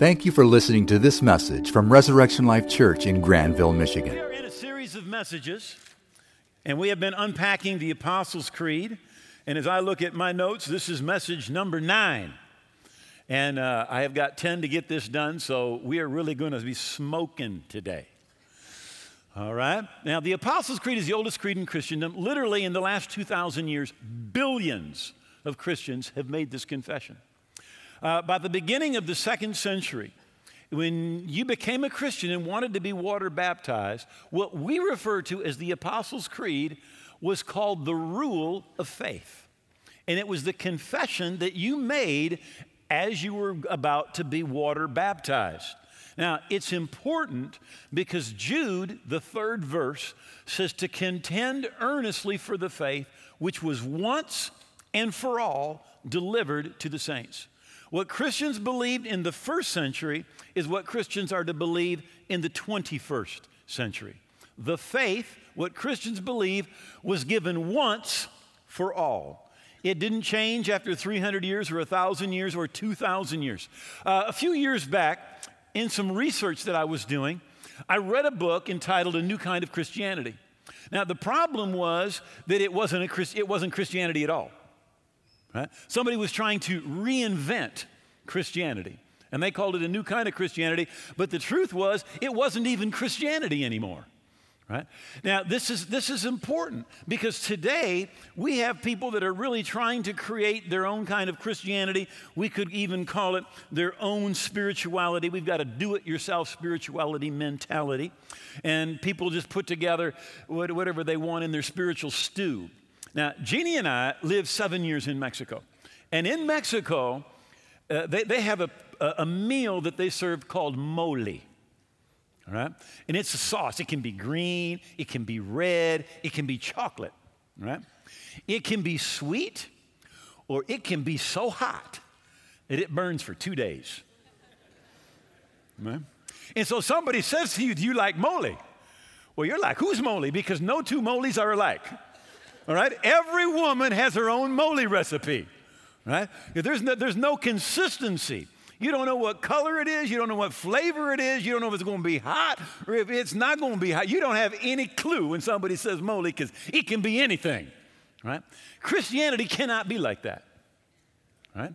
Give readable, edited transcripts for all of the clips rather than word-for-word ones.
Thank you for listening to this message from Resurrection Life Church in Granville, Michigan. We are in a series of messages, and we have been unpacking the Apostles' Creed. And as I look at my notes, this is message number 9. And I have got 10 to get this done, so we are really going to be smoking today. All right? Now, the Apostles' Creed is the oldest creed in Christendom. Literally, in the last 2,000 years, billions of Christians have made this confession. By the beginning of the 2nd century, when you became a Christian and wanted to be water baptized, what we refer to as the Apostles' Creed was called the rule of faith. And it was the confession that you made as you were about to be water baptized. Now, it's important because Jude, the 3rd verse, says to contend earnestly for the faith which was once and for all delivered to the saints. What Christians believed in the 1st century is what Christians are to believe in the 21st century. The faith, what Christians believe, was given once for all. It didn't change after 300 years or 1,000 years or 2,000 years. A few years back, in some research that I was doing, I read a book entitled A New Kind of Christianity. Now, the problem was that it wasn't Christianity at all. Right? Somebody was trying to reinvent Christianity, and they called it a new kind of Christianity, but the truth was it wasn't even Christianity anymore. Right? Now, this is important because today we have people that are really trying to create their own kind of Christianity. We could even call it their own spirituality. We've got a do-it-yourself spirituality mentality, and people just put together whatever they want in their spiritual stew. Now, Jeannie and I lived 7 years in Mexico. And in Mexico, they have a meal that they serve called mole. All right? And it's a sauce. It can be green. It can be red. It can be chocolate. All right? It can be sweet, or it can be so hot that it burns for 2 days. All right? And so somebody says to you, "Do you like mole?" Well, you're like, "Who's mole?" Because no two moles are alike. All right? Every woman has her own mole recipe, right? There's no consistency. You don't know what color it is. You don't know what flavor it is. You don't know if it's going to be hot or if it's not going to be hot. You don't have any clue when somebody says mole because it can be anything, right? Christianity cannot be like that, right?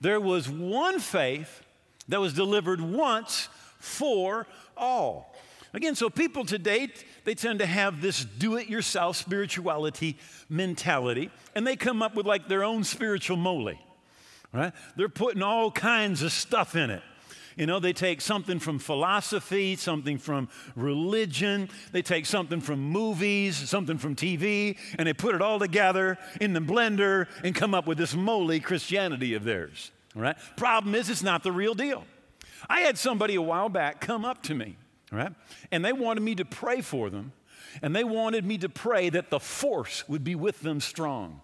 There was one faith that was delivered once for all. Again, so people today, they tend to have this do-it-yourself spirituality mentality, and they come up with like their own spiritual mole, right? They're putting all kinds of stuff in it. You know, they take something from philosophy, something from religion, they take something from movies, something from TV, and they put it all together in the blender and come up with this mole Christianity of theirs, all right? Problem is, it's not the real deal. I had somebody a while back come up to me, right? And they wanted me to pray for them, and they wanted me to pray that the force would be with them strong.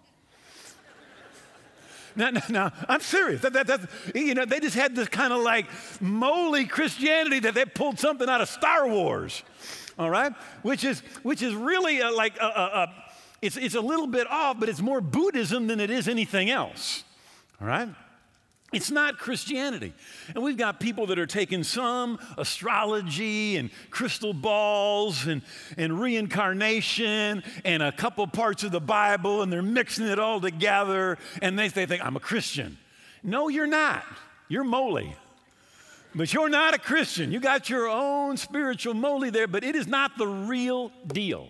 Now, I'm serious. They just had this kind of like mole Christianity that they pulled something out of Star Wars, all right? Which is really it's a little bit off, but it's more Buddhism than it is anything else, all right? It's not Christianity. And we've got people that are taking some astrology and crystal balls and reincarnation and a couple parts of the Bible, and they're mixing it all together, and they think, "I'm a Christian." No, you're not. You're mole. But you're not a Christian. You got your own spiritual mole there, but it is not the real deal,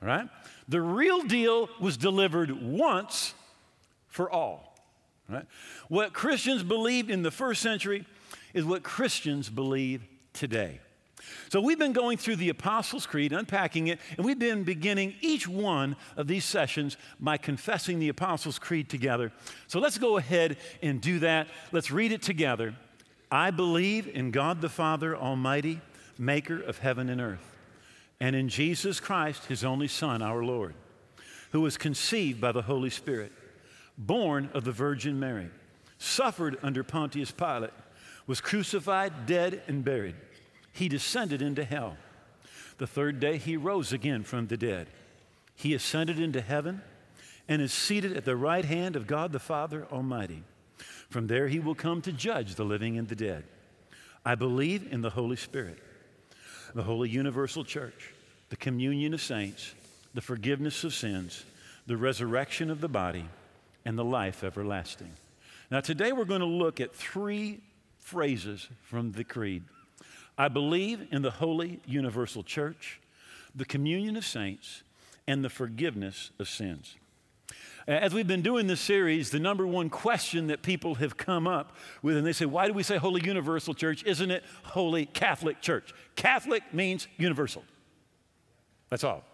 all right? The real deal was delivered once for all. Right? What Christians believed in the 1st century is what Christians believe today. So we've been going through the Apostles' Creed, unpacking it, and we've been beginning each one of these sessions by confessing the Apostles' Creed together. So let's go ahead and do that. Let's read it together. I believe in God the Father Almighty, maker of heaven and earth, and in Jesus Christ, his only Son, our Lord, who was conceived by the Holy Spirit, born of the Virgin Mary, suffered under Pontius Pilate, was crucified, dead, and buried. He descended into hell. The 3rd day he rose again from the dead. He ascended into heaven and is seated at the right hand of God the Father Almighty. From there he will come to judge the living and the dead. I believe in the Holy Spirit, the Holy Universal Church, the communion of saints, the forgiveness of sins, the resurrection of the body, and the life everlasting. Now, today we're going to look at three phrases from the Creed. I believe in the Holy Universal Church, the communion of saints, and the forgiveness of sins. As we've been doing this series, the number one question that people have come up with, and they say, why do we say Holy Universal Church? Isn't it Holy Catholic Church? Catholic means universal. That's all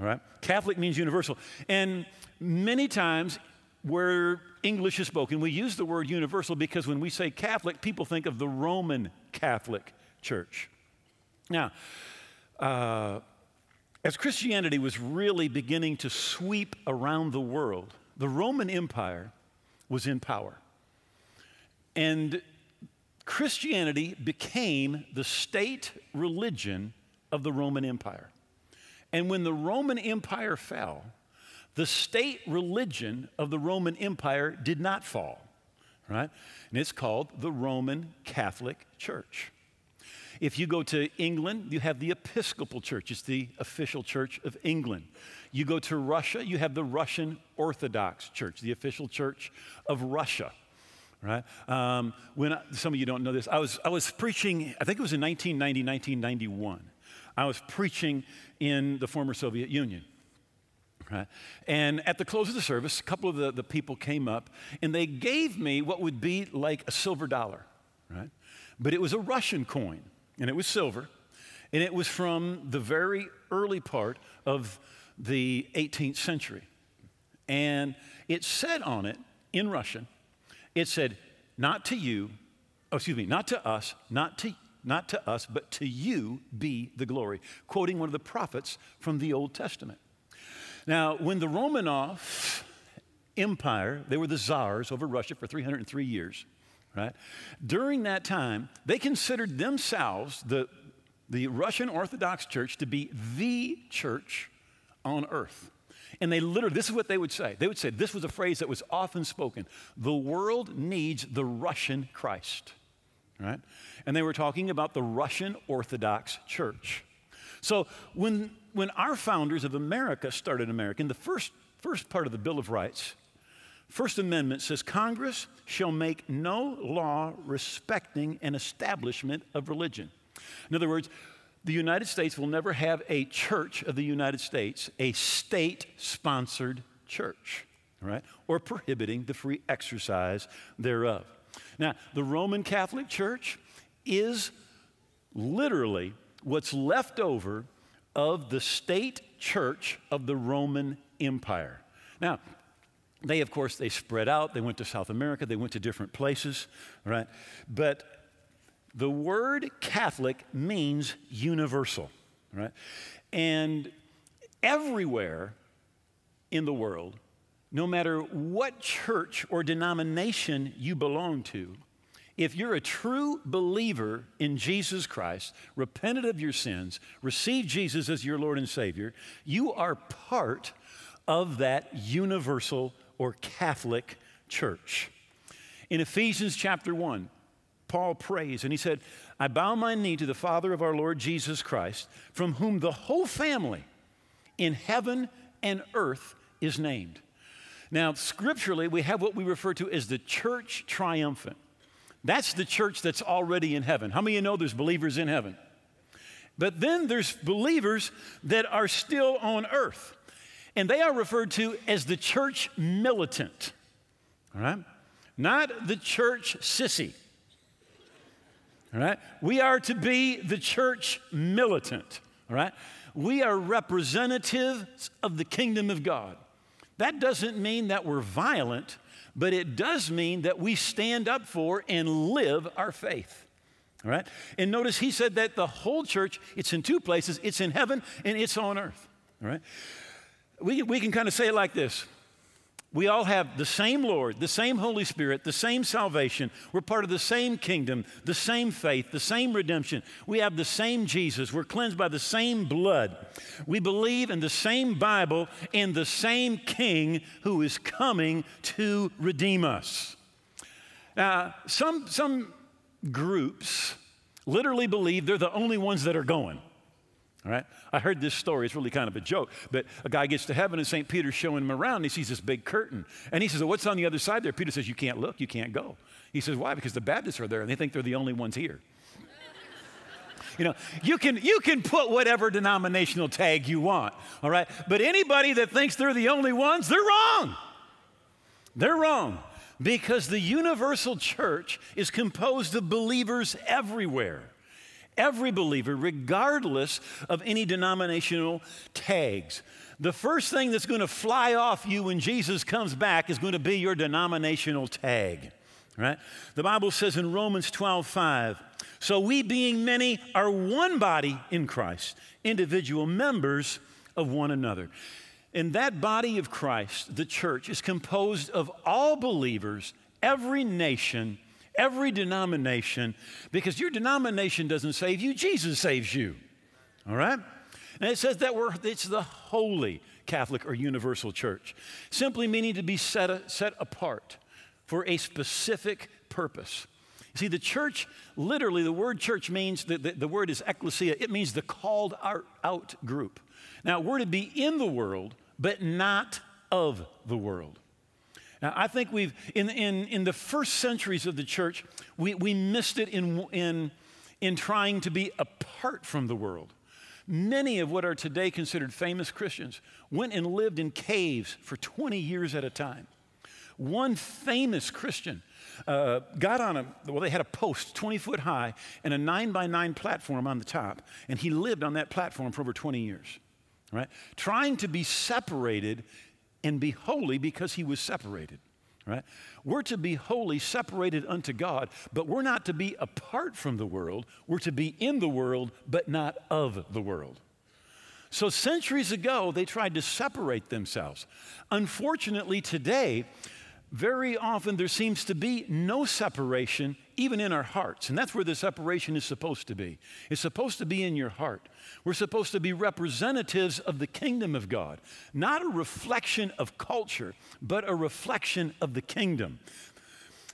right? Catholic means universal. And many times where English is spoken, we use the word universal because when we say Catholic, people think of the Roman Catholic Church. Now, as Christianity was really beginning to sweep around the world, the Roman Empire was in power. And Christianity became the state religion of the Roman Empire. And when the Roman Empire fell, the state religion of the Roman Empire did not fall, right? And it's called the Roman Catholic Church. If you go to England, you have the Episcopal Church. It's the official church of England. You go to Russia, you have the Russian Orthodox Church, the official church of Russia, right? Some of you don't know this. I was preaching, I think it was in 1990, 1991. I was preaching in the former Soviet Union, right? And at the close of the service, a couple of the people came up, and they gave me what would be like a silver dollar, right? But it was a Russian coin, and it was silver, and it was from the very early part of the 18th century. And it said on it, in Russian, it said, not to us, but to you be the glory, quoting one of the prophets from the Old Testament. Now, when the Romanov Empire, they were the czars over Russia for 303 years, right? During that time, they considered themselves, the Russian Orthodox Church, to be the church on earth. And they literally, this is what they would say. They would say, this was a phrase that was often spoken, the world needs the Russian Christ, right? And they were talking about the Russian Orthodox Church. So when our founders of America started America, in the first part of the Bill of Rights, First Amendment says, Congress shall make no law respecting an establishment of religion. In other words, the United States will never have a church of the United States, a state-sponsored church, right? Or prohibiting the free exercise thereof. Now, the Roman Catholic Church is literally what's left over of the state church of the Roman Empire. Now, they, of course, they spread out. They went to South America. They went to different places, right? But the word Catholic means universal, right? And everywhere in the world, no matter what church or denomination you belong to, if you're a true believer in Jesus Christ, repented of your sins, received Jesus as your Lord and Savior, you are part of that universal or Catholic church. In Ephesians chapter 1, Paul prays and he said, I bow my knee to the Father of our Lord Jesus Christ, from whom the whole family in heaven and earth is named. Now, scripturally, we have what we refer to as the church triumphant. That's the church that's already in heaven. How many of you know there's believers in heaven? But then there's believers that are still on earth, and they are referred to as the church militant, all right? Not the church sissy, all right? We are to be the church militant, all right? We are representatives of the kingdom of God. That doesn't mean that we're violent, but it does mean that we stand up for and live our faith, all right? And notice he said that the whole church, it's in two places. It's in heaven and it's on earth, all right? We can kind of say it like this. We all have the same Lord, the same Holy Spirit, the same salvation. We're part of the same kingdom, the same faith, the same redemption. We have the same Jesus. We're cleansed by the same blood. We believe in the same Bible and the same King who is coming to redeem us. Now, some groups literally believe they're the only ones that are going. All right? I heard this story. It's really kind of a joke. But a guy gets to heaven and St. Peter's showing him around and he sees this big curtain. And he says, well, what's on the other side there? Peter says, you can't look. You can't go. He says, why? Because the Baptists are there and they think they're the only ones here. You know, you can put whatever denominational tag you want, all right? But anybody that thinks they're the only ones, they're wrong. They're wrong because the universal church is composed of believers everywhere. Every believer, regardless of any denominational tags. The first thing that's going to fly off you when Jesus comes back is going to be your denominational tag, right? The Bible says in Romans 12:5, so we being many are one body in Christ, individual members of one another. And that body of Christ, the church, is composed of all believers, every nation, every denomination, because your denomination doesn't save you, Jesus saves you, all right? And it says that it's the holy Catholic or universal church, simply meaning to be set apart for a specific purpose. See, the church, literally, the word church means, the word is ecclesia. It means the called out group. Now, we're to be in the world, but not of the world. Now, I think we've, in the first centuries of the church, we missed it in trying to be apart from the world. Many of what are today considered famous Christians went and lived in caves for 20 years at a time. One famous Christian got on they had a post 20 foot high and a 9x9 platform on the top, and he lived on that platform for over 20 years, right? Trying to be separated and be holy because he was separated, right? We're to be holy, separated unto God, but we're not to be apart from the world. We're to be in the world, but not of the world. So centuries ago, they tried to separate themselves. Unfortunately, today, very often there seems to be no separation, even in our hearts. And that's where the separation is supposed to be. It's supposed to be in your heart. We're supposed to be representatives of the kingdom of God, not a reflection of culture, but a reflection of the kingdom.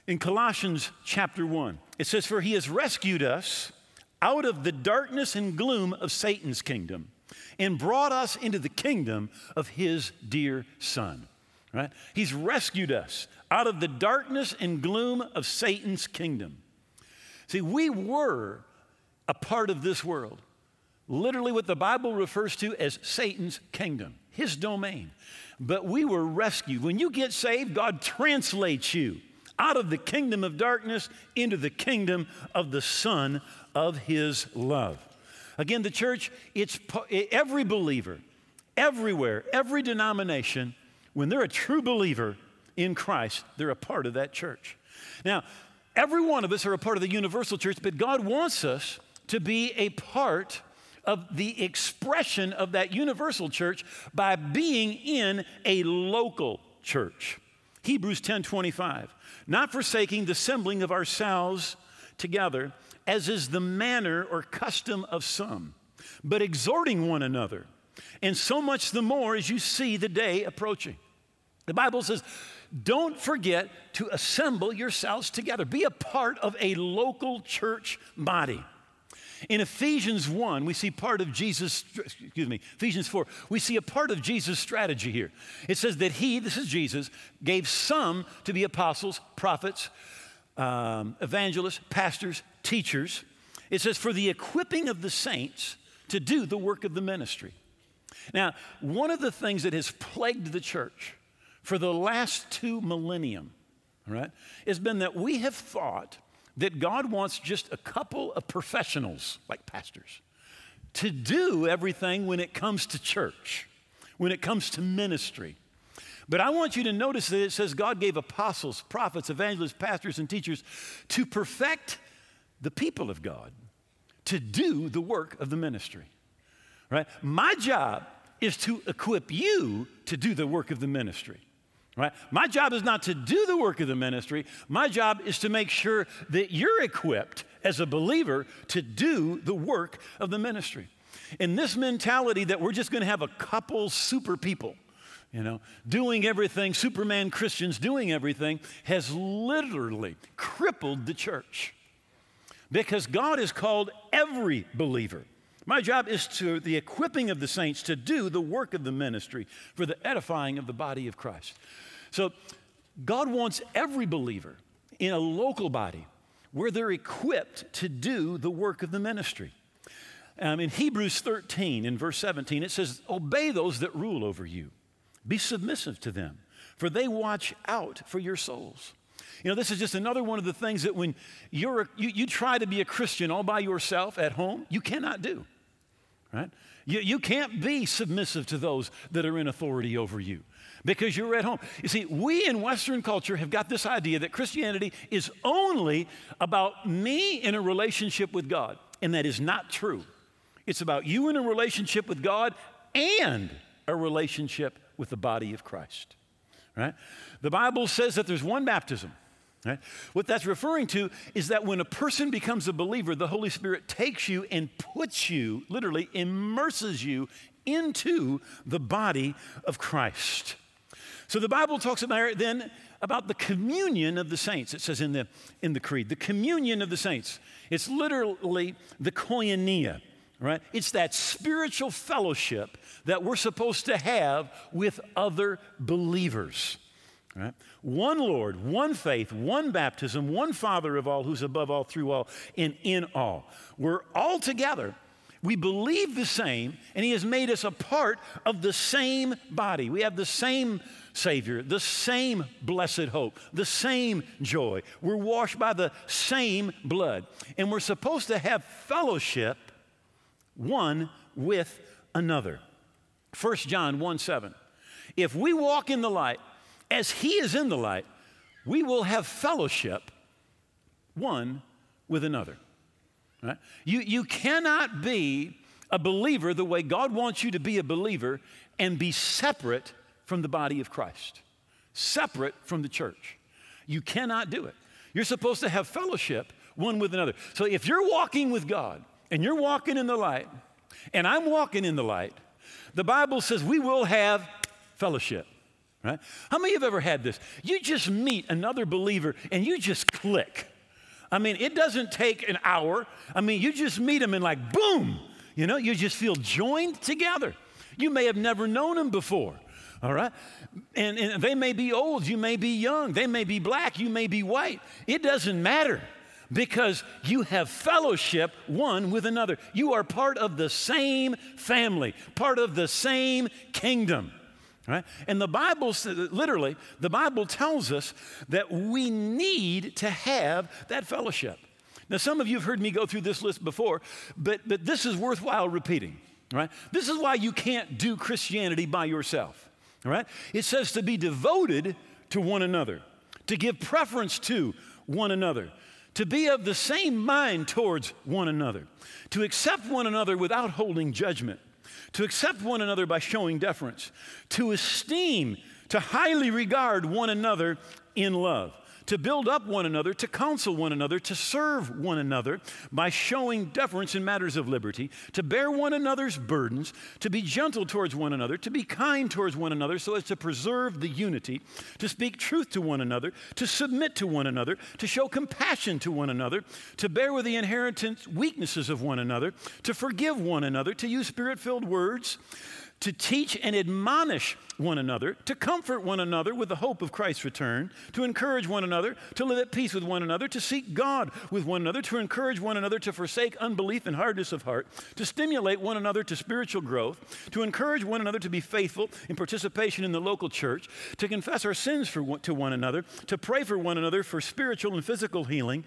In Colossians chapter 1, it says, for he has rescued us out of the darkness and gloom of Satan's kingdom and brought us into the kingdom of his dear son. Right? He's rescued us out of the darkness and gloom of Satan's kingdom. See, we were a part of this world, literally what the Bible refers to as Satan's kingdom, his domain. But we were rescued. When you get saved, God translates you out of the kingdom of darkness into the kingdom of the Son of his love. Again, the church, it's every believer, everywhere, every denomination. When they're a true believer in Christ, they're a part of that church. Now, every one of us are a part of the universal church, but God wants us to be a part of the expression of that universal church by being in a local church. Hebrews 10:25, not forsaking the assembling of ourselves together, as is the manner or custom of some, but exhorting one another. And so much the more as you see the day approaching. The Bible says, don't forget to assemble yourselves together. Be a part of a local church body. In Ephesians 1, we see part of Jesus, Ephesians 4, we see a part of Jesus' strategy here. It says that he, this is Jesus, gave some to be apostles, prophets, evangelists, pastors, teachers. It says for the equipping of the saints to do the work of the ministry. Now, one of the things that has plagued the church for the last 2 millennia, all right, has been that we have thought that God wants just a couple of professionals, like pastors, to do everything when it comes to church, when it comes to ministry. But I want you to notice that it says God gave apostles, prophets, evangelists, pastors, and teachers to perfect the people of God, to do the work of the ministry. Right? My job is to equip you to do the work of the ministry. Right? My job is not to do the work of the ministry. My job is to make sure that you're equipped as a believer to do the work of the ministry. And this mentality that we're just going to have a couple super people, you know, doing everything, Superman Christians doing everything, has literally crippled the church. because God has called every believer. My job is to the equipping of the saints to do the work of the ministry for the edifying of the body of Christ. So God wants every believer in a local body where they're equipped to do the work of the ministry. In Hebrews 13, in verse 17, it says, "Obey those that rule over you. Be submissive to them, for they watch out for your souls." You know, this is just another one of the things that when you try to be a Christian all by yourself at home, you cannot do. Right? You can't be submissive to those that are in authority over you because you're at home. You see, we in Western culture have got this idea that Christianity is only about me in a relationship with God, and that is not true. It's about you in a relationship with God and a relationship with the body of Christ. Right? The Bible says that there's one baptism. Right? What that's referring to is that when a person becomes a believer, the Holy Spirit takes you and puts you, literally immerses you into the body of Christ. So the Bible talks about then about the communion of the saints. It says in the creed, the communion of the saints. It's literally the koinonia, right? It's that spiritual fellowship that we're supposed to have with other believers. Right? One Lord, one faith, one baptism, one Father of all, who's above all, through all, and in all. We're all together. We believe the same, and He has made us a part of the same body. We have the same Savior, the same blessed hope, the same joy. We're washed by the same blood, and we're supposed to have fellowship one with another. 1 John 1:7. If we walk in the light, as He is in the light, we will have fellowship one with another. Right? You cannot be a believer the way God wants you to be a believer and be separate from the body of Christ, separate from the church. You cannot do it. You're supposed to have fellowship one with another. So if you're walking with God and you're walking in the light and I'm walking in the light, the Bible says we will have fellowship. Right? How many of you have ever had this? You just meet another believer and you just click. I mean, it doesn't take an hour. I mean, you just meet them and like, boom, you know, you just feel joined together. You may have never known them before, all right? And they may be old, you may be young, they may be black, you may be white. It doesn't matter because you have fellowship one with another. You are part of the same family, part of the same kingdom. Right? And the Bible, literally, the Bible tells us that we need to have that fellowship. Now, some of you have heard me go through this list before, but this is worthwhile repeating, right? This is why you can't do Christianity by yourself, all right? It says to be devoted to one another, to give preference to one another, to be of the same mind towards one another, to accept one another without holding judgment, to accept one another by showing deference, to esteem, to highly regard one another in love, to build up one another, to counsel one another, to serve one another by showing deference in matters of liberty, to bear one another's burdens, to be gentle towards one another, to be kind towards one another so as to preserve the unity, to speak truth to one another, to submit to one another, to show compassion to one another, to bear with the inherent weaknesses of one another, to forgive one another, to use spirit-filled words, to teach and admonish one another, to comfort one another with the hope of Christ's return, to encourage one another, to live at peace with one another, to seek God with one another, to encourage one another, to forsake unbelief and hardness of heart, to stimulate one another to spiritual growth, to encourage one another to be faithful in participation in the local church, to confess our sins to one another, to pray for one another for spiritual and physical healing,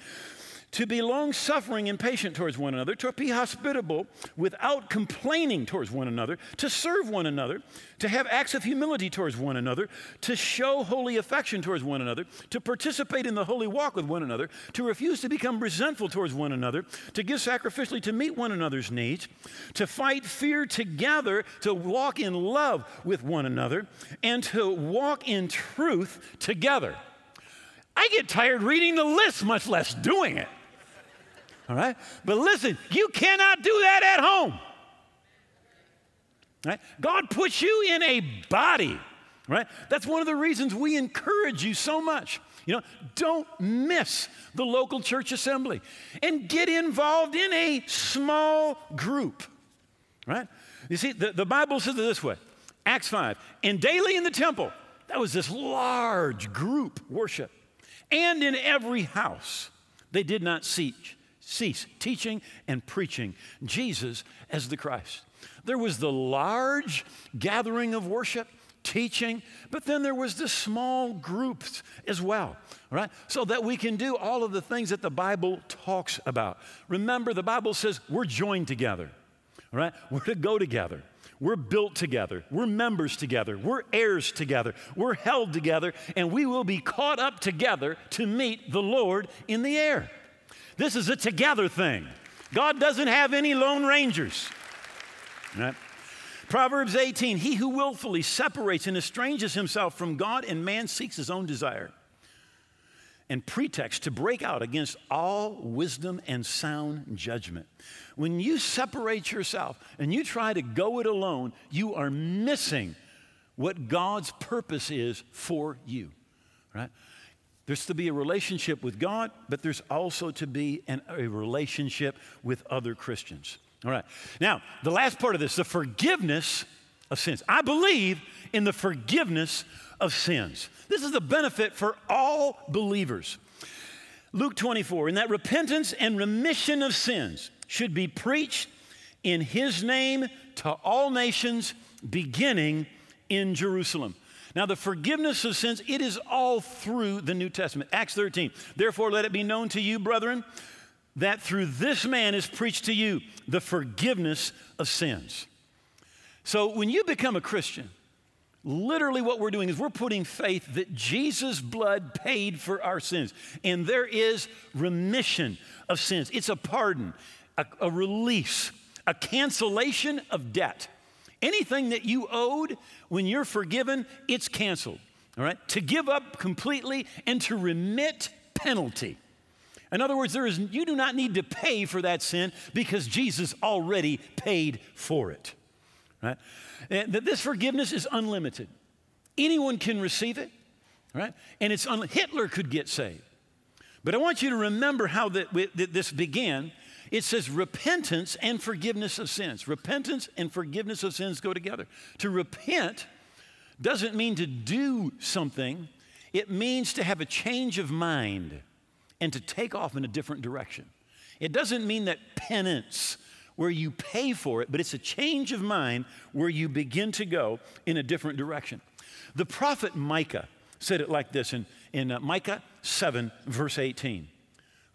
to be long-suffering and patient towards one another, to be hospitable without complaining towards one another, to serve one another, to have acts of humility towards one another, to show holy affection towards one another, to participate in the holy walk with one another, to refuse to become resentful towards one another, to give sacrificially to meet one another's needs, to fight fear together, to walk in love with one another, and to walk in truth together. I get tired reading the list, much less doing it. All right? But listen, you cannot do that at home. Right? God puts you in a body, right? That's one of the reasons we encourage you so much You know, don't miss the local church assembly and get involved in a small group, right? You see, the Bible says it this way, Acts 5, and daily in the temple, that was this large group worship, and in every house they did not cease teaching and preaching Jesus as the Christ. There was the large gathering of worship, teaching, but then there was the small groups as well, all right? So that we can do all of the things that the Bible talks about. Remember, the Bible says we're joined together, all right? We're to go together. We're built together. We're members together. We're heirs together. We're held together, and we will be caught up together to meet the Lord in the air. This is a together thing. God doesn't have any lone rangers, right? Proverbs 18, he who willfully separates and estranges himself from God and man seeks his own desire and pretext to break out against all wisdom and sound judgment. When you separate yourself and you try to go it alone, you are missing what God's purpose is for you, right? There's to be a relationship with God, but there's also to be a relationship with other Christians. All right. Now, the last part of this, the forgiveness of sins. I believe in the forgiveness of sins. This is the benefit for all believers. Luke 24, in that repentance and remission of sins should be preached in his name to all nations, beginning in Jerusalem. Now, the forgiveness of sins, it is all through the New Testament. Acts 13, therefore let it be known to you, brethren, that through this man is preached to you the forgiveness of sins. So when you become a Christian, literally what we're doing is we're putting faith that Jesus' blood paid for our sins. And there is remission of sins. It's a pardon, a release, a cancellation of debt. Anything that you owed, when you're forgiven, it's canceled, all right? To give up completely and to remit penalty. In other words, you do not need to pay for that sin because Jesus already paid for it, right? This forgiveness is unlimited. Anyone can receive it, right? And it's Hitler could get saved. But I want you to remember how this began. It says repentance and forgiveness of sins. Repentance and forgiveness of sins go together. To repent doesn't mean to do something. It means to have a change of mind and to take off in a different direction. It doesn't mean that penance where you pay for it, but it's a change of mind where you begin to go in a different direction. The prophet Micah said it like this in Micah 7, verse 18.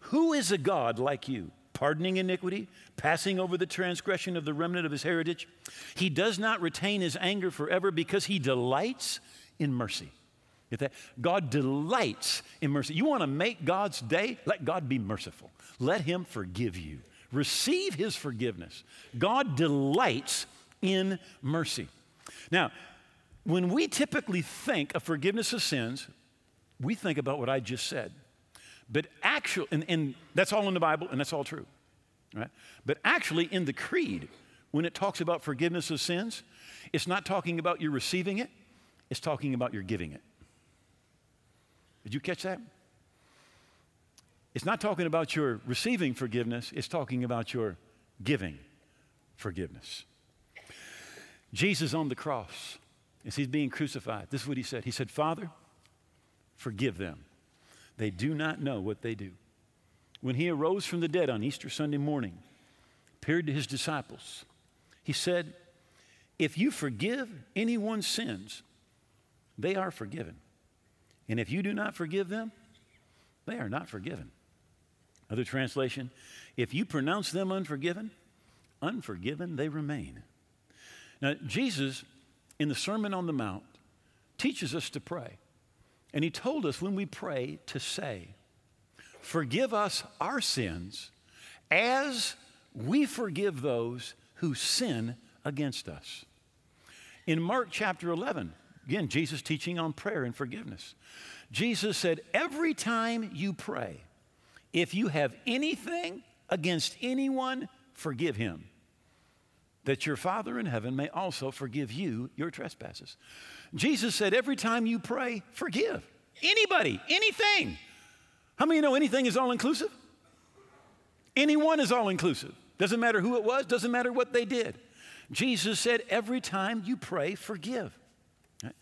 Who is a God like you? Pardoning iniquity, passing over the transgression of the remnant of his heritage. He does not retain his anger forever because he delights in mercy. Get that? God delights in mercy. You want to make God's day? Let God be merciful. Let him forgive you. Receive his forgiveness. God delights in mercy. Now, when we typically think of forgiveness of sins, we think about what I just said. But actually, and that's all in the Bible, and that's all true, right? But actually, in the Creed, when it talks about forgiveness of sins, it's not talking about you receiving it. It's talking about your giving it. Did you catch that? It's not talking about your receiving forgiveness. It's talking about your giving forgiveness. Jesus on the cross, as he's being crucified, this is what he said. He said, Father, forgive them. They do not know what they do. When he arose from the dead on Easter Sunday morning, appeared to his disciples, he said, if you forgive anyone's sins, they are forgiven. And if you do not forgive them, they are not forgiven. Other translation, if you pronounce them unforgiven they remain. Now, Jesus, in the Sermon on the Mount, teaches us to pray. And he told us when we pray to say, forgive us our sins as we forgive those who sin against us. In Mark chapter 11, again, Jesus teaching on prayer and forgiveness. Jesus said, every time you pray, if you have anything against anyone, forgive him, that your Father in heaven may also forgive you your trespasses. Jesus said, every time you pray, forgive. Anybody, anything. How many know anything is all-inclusive? Anyone is all-inclusive. Doesn't matter who it was, doesn't matter what they did. Jesus said, every time you pray, forgive. Right?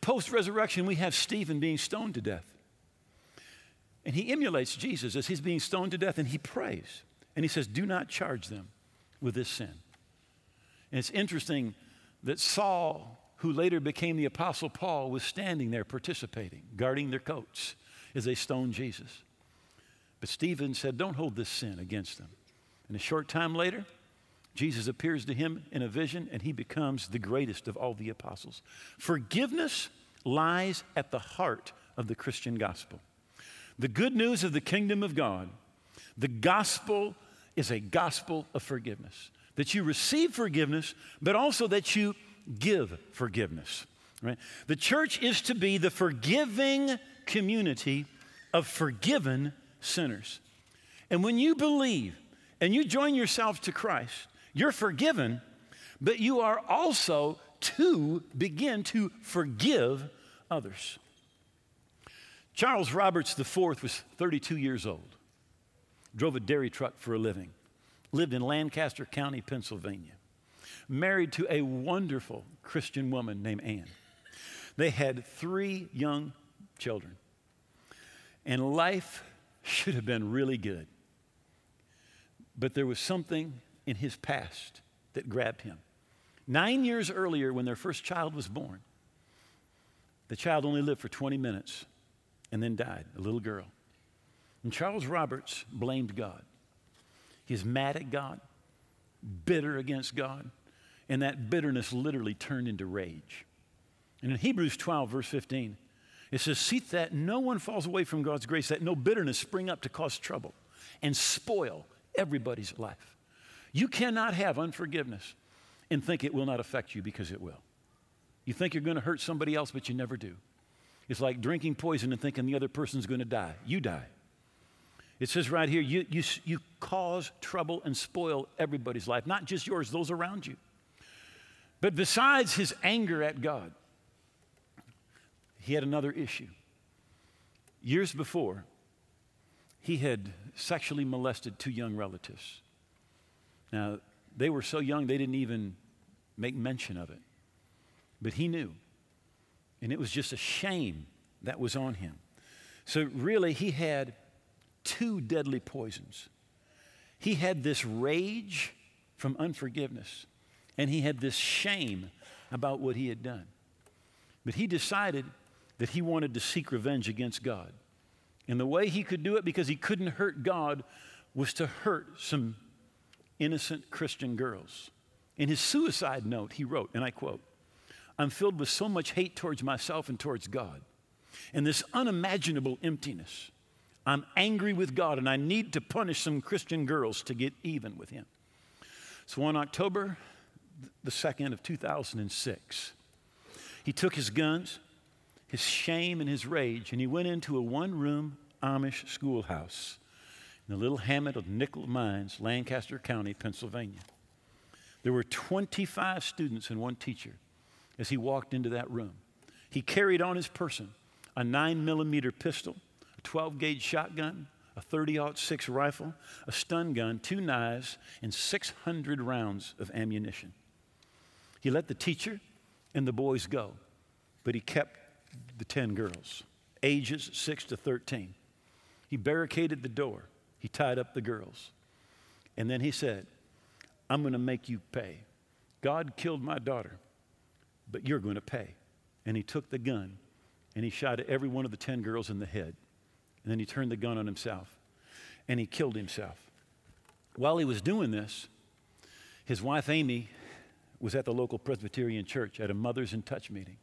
Post-resurrection, we have Stephen being stoned to death. And he emulates Jesus as he's being stoned to death, and he prays. And he says, do not charge them with this sin. And it's interesting that Saul, who later became the Apostle Paul, was standing there participating, guarding their coats as they stoned Jesus. But Stephen said, don't hold this sin against them. And a short time later, Jesus appears to him in a vision, and he becomes the greatest of all the apostles. Forgiveness lies at the heart of the Christian gospel. The good news of the kingdom of God, the gospel is a gospel of forgiveness. That you receive forgiveness, but also that you give forgiveness. Right? The church is to be the forgiving community of forgiven sinners. And when you believe and you join yourself to Christ, you're forgiven, but you are also to begin to forgive others. Charles Roberts IV was 32 years old, drove a dairy truck for a living, lived in Lancaster County, Pennsylvania, married to a wonderful Christian woman named Ann. They had 3 young children, and life should have been really good. But there was something in his past that grabbed him. 9 years earlier, when their first child was born, the child only lived for 20 minutes and then died, a little girl. And Charles Roberts blamed God. He's mad at God, bitter against God, and that bitterness literally turned into rage. And in Hebrews 12, verse 15, it says, see that no one falls away from God's grace, that no bitterness spring up to cause trouble and spoil everybody's life. You cannot have unforgiveness and think it will not affect you, because it will. You think you're going to hurt somebody else, but you never do. It's like drinking poison and thinking the other person's going to die. You die. It says right here, you cause trouble and spoil everybody's life, not just yours, those around you. But besides his anger at God, he had another issue. Years before, he had sexually molested 2 young relatives. Now, they were so young, they didn't even make mention of it. But he knew. And it was just a shame that was on him. So really, he had 2 deadly poisons. He had this rage from unforgiveness, and he had this shame about what he had done. But he decided that he wanted to seek revenge against God. And the way he could do it, because he couldn't hurt God, was to hurt some innocent Christian girls. In his suicide note, he wrote, and I quote, I'm filled with so much hate towards myself and towards God, and this unimaginable emptiness. I'm angry with God, and I need to punish some Christian girls to get even with him. So on October the 2nd of 2006, he took his guns, his shame, and his rage, and he went into a 1-room Amish schoolhouse in the little hamlet of Nickel Mines, Lancaster County, Pennsylvania. There were 25 students and 1 teacher as he walked into that room. He carried on his person a 9mm pistol, 12-gauge shotgun, a 30-06 rifle, a stun gun, 2 knives, and 600 rounds of ammunition. He let the teacher and the boys go, but he kept the 10 girls, ages 6 to 13. He barricaded the door. He tied up the girls. And then he said, I'm going to make you pay. God killed my daughter, but you're going to pay. And he took the gun, and he shot at every one of the 10 girls in the head. And then he turned the gun on himself, and he killed himself. While he was doing this, his wife, Amy, was at the local Presbyterian church at a Mothers in Touch meeting.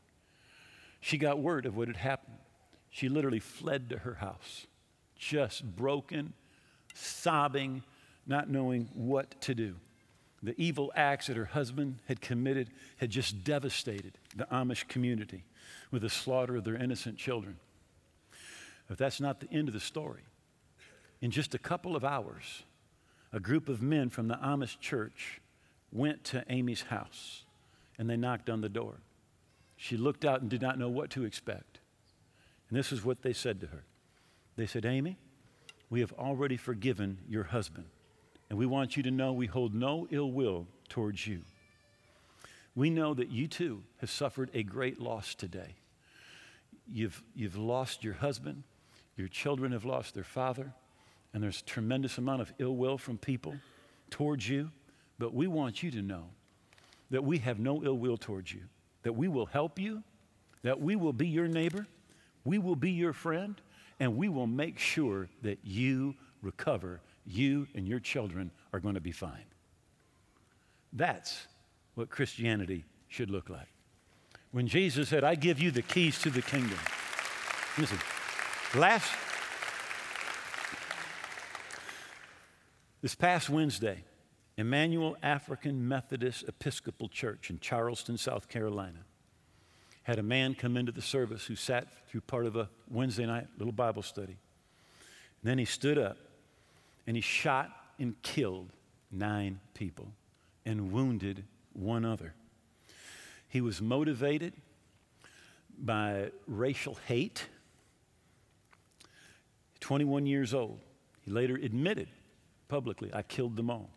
She got word of what had happened. She literally fled to her house, just broken, sobbing, not knowing what to do. The evil acts that her husband had committed had just devastated the Amish community with the slaughter of their innocent children. But that's not the end of the story. In just a couple of hours, a group of men from the Amish church went to Amy's house, and they knocked on the door. She looked out and did not know what to expect. And this is what they said to her. They said, Amy, we have already forgiven your husband, and we want you to know we hold no ill will towards you. We know that you too have suffered a great loss today. You've lost your husband, your children have lost their father, and there's a tremendous amount of ill will from people towards you, but we want you to know that we have no ill will towards you, that we will help you, that we will be your neighbor, we will be your friend, and we will make sure that you recover. You and your children are going to be fine. That's what Christianity should look like. When Jesus said, I give you the keys to the kingdom. Listen, this past Wednesday, Emmanuel African Methodist Episcopal Church in Charleston, South Carolina, had a man come into the service who sat through part of a Wednesday night little Bible study. And then he stood up and he shot and killed 9 people and wounded one other. He was motivated by racial hate. 21 years old. He later admitted publicly, I killed them all.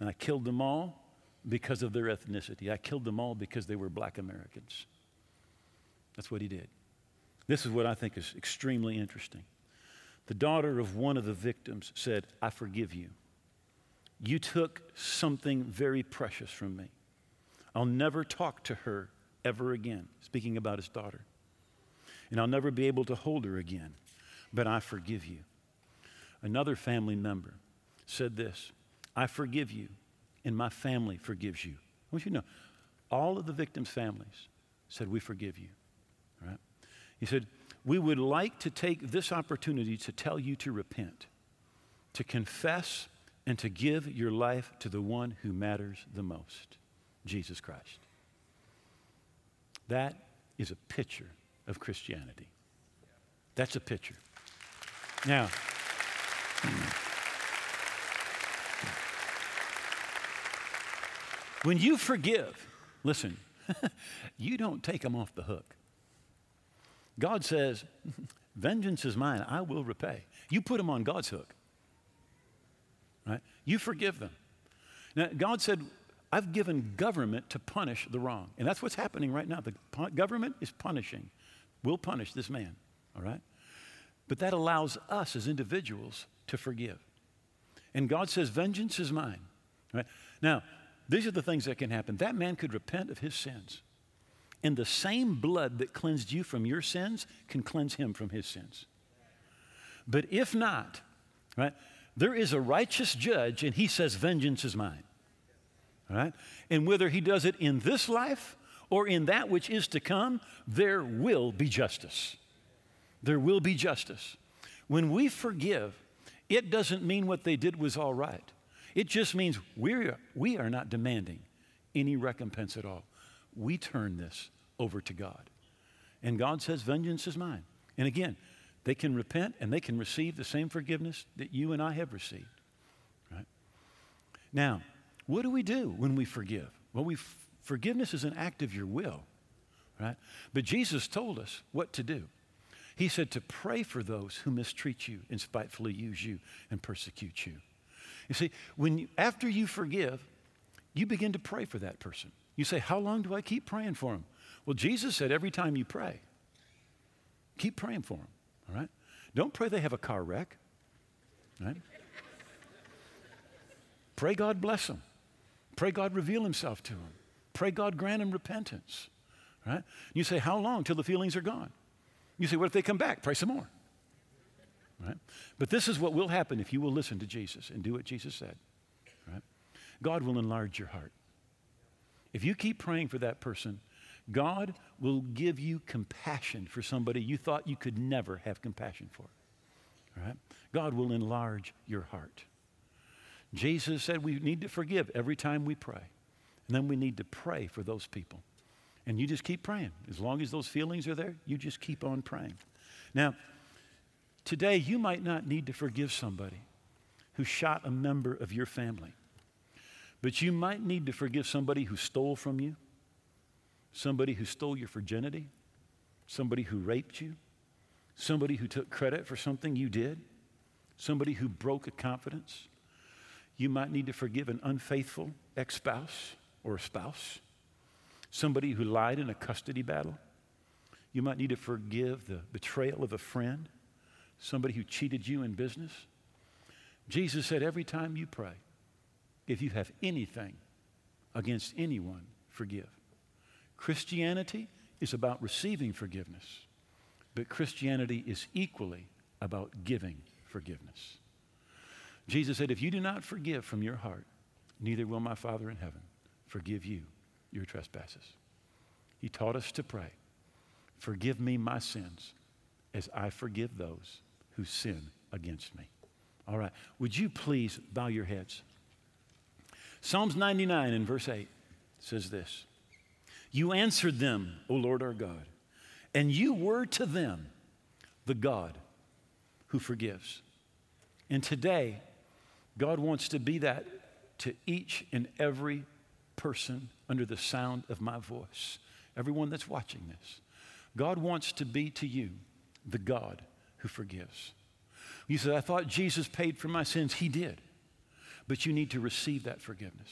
And I killed them all because of their ethnicity. I killed them all because they were black Americans. That's what he did. This is what I think is extremely interesting. The daughter of one of the victims said, I forgive you. You took something very precious from me. I'll never talk to her ever again, speaking about his daughter. And I'll never be able to hold her again, but I forgive you. Another family member said this, I forgive you, and my family forgives you. I want you to know, all of the victims' families said, we forgive you, right? He said, we would like to take this opportunity to tell you to repent, to confess, and to give your life to the one who matters the most, Jesus Christ. That is a picture of Christianity. That's a picture. Now, when you forgive, listen, you don't take them off the hook. God says, vengeance is mine, I will repay. You put them on God's hook, right? You forgive them. Now, God said, I've given government to punish the wrong. And that's what's happening right now. The government is punishing, will punish this man, all right? But that allows us as individuals to forgive. And God says, vengeance is mine, right? Now, these are the things that can happen. That man could repent of his sins. And the same blood that cleansed you from your sins can cleanse him from his sins. But if not, right, there is a righteous judge and he says, vengeance is mine. All right? And whether he does it in this life or in that which is to come, there will be justice. There will be justice. When we forgive, it doesn't mean what they did was all right. It just means we are not demanding any recompense at all. We turn this over to God. And God says, vengeance is mine. And again, they can repent and they can receive the same forgiveness that you and I have received. Right? Now, what do we do when we forgive? Well, forgiveness is an act of your will, right? But Jesus told us what to do. He said to pray for those who mistreat you and spitefully use you and persecute you. You see, after you forgive, you begin to pray for that person. You say, how long do I keep praying for him? Well, Jesus said every time you pray, keep praying for him, all right? Don't pray they have a car wreck, right? Pray God bless them. Pray God reveal himself to them. Pray God grant him repentance, right? You say, how long till the feelings are gone? You say, what if they come back? Pray some more. Right? But this is what will happen if you will listen to Jesus and do what Jesus said. Right? God will enlarge your heart. If you keep praying for that person, God will give you compassion for somebody you thought you could never have compassion for. Right? God will enlarge your heart. Jesus said we need to forgive every time we pray. And then we need to pray for those people. And you just keep praying. As long as those feelings are there, you just keep on praying. Now, today, you might not need to forgive somebody who shot a member of your family, but you might need to forgive somebody who stole from you, somebody who stole your virginity, somebody who raped you, somebody who took credit for something you did, somebody who broke a confidence. You might need to forgive an unfaithful ex-spouse or a spouse, somebody who lied in a custody battle. You might need to forgive the betrayal of a friend, somebody who cheated you in business. Jesus said, every time you pray, if you have anything against anyone, forgive. Christianity is about receiving forgiveness, but Christianity is equally about giving forgiveness. Jesus said, if you do not forgive from your heart, neither will my Father in heaven forgive you your trespasses. He taught us to pray, forgive me my sins as I forgive those who sin against me. All right, would you please bow your heads? Psalms 99 and verse 8 says this, you answered them, O Lord our God, and you were to them the God who forgives. And today, God wants to be that to each and every person under the sound of my voice, everyone that's watching this. God wants to be to you the God who forgives. You said, I thought Jesus paid for my sins. He did. But you need to receive that forgiveness.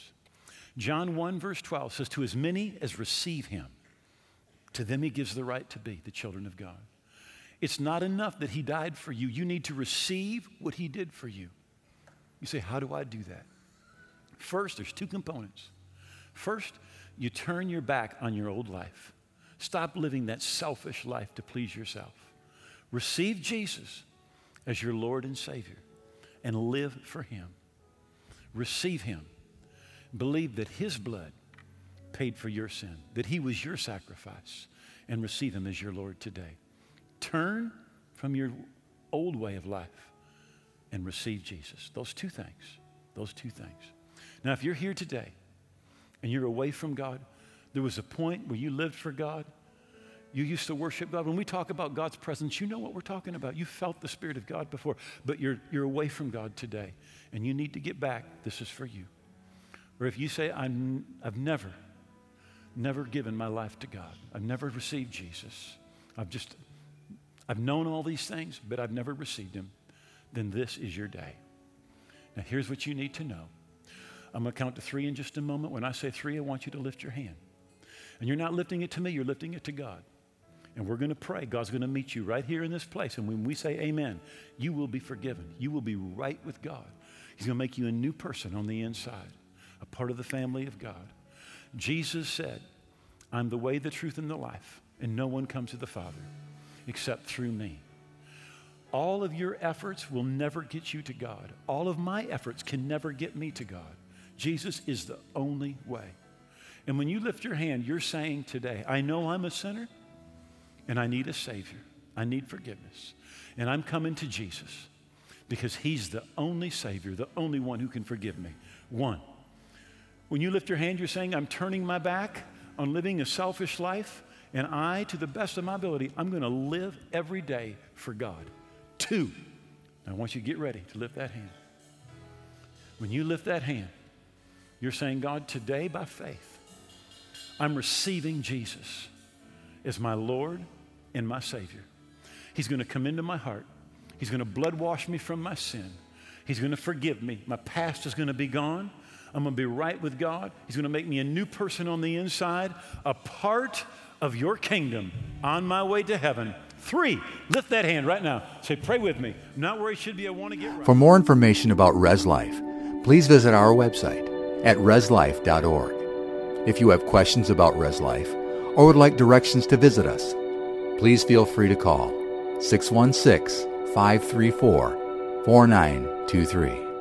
John 1 verse 12 says, to as many as receive him, to them he gives the right to be the children of God. It's not enough that he died for you. You need to receive what he did for you. You say, how do I do that? First, there's two components. First, you turn your back on your old life. Stop living that selfish life to please yourself. Receive Jesus as your Lord and Savior and live for him. Receive him. Believe that his blood paid for your sin, that he was your sacrifice, and receive him as your Lord today. Turn from your old way of life and receive Jesus. Those two things. Now, if you're here today and you're away from God, there was a point where you lived for God. You used to worship God. When we talk about God's presence, you know what we're talking about. You felt the Spirit of God before, but you're away from God today, and you need to get back. This is for you. Or if you say, I've never given my life to God. I've never received Jesus. I've known all these things, but I've never received him. Then this is your day. Now, here's what you need to know. I'm going to count to three in just a moment. When I say three, I want you to lift your hand. And you're not lifting it to me, you're lifting it to God. And we're going to pray. God's going to meet you right here in this place. And when we say amen, you will be forgiven. You will be right with God. He's going to make you a new person on the inside, a part of the family of God. Jesus said, I'm the way, the truth, and the life, and no one comes to the Father except through me. All of your efforts will never get you to God. All of my efforts can never get me to God. Jesus is the only way. And when you lift your hand, you're saying today, I know I'm a sinner, and I need a Savior. I need forgiveness. And I'm coming to Jesus because he's the only Savior, the only one who can forgive me. One. When you lift your hand, you're saying, I'm turning my back on living a selfish life, and I, to the best of my ability, I'm going to live every day for God. Two. Now, I want you to get ready to lift that hand. When you lift that hand, you're saying, God, today by faith, I'm receiving Jesus as my Lord and my Savior. He's going to come into my heart. He's going to blood wash me from my sin. He's going to forgive me. My past is going to be gone. I'm going to be right with God. He's going to make me a new person on the inside, a part of your kingdom on my way to heaven. Three, lift that hand right now. Say, pray with me. I'm not where I should be. I want to get right. For more information about Res Life, please visit our website at reslife.org. If you have questions about Res Life or would like directions to visit us, please feel free to call 616-534-4923.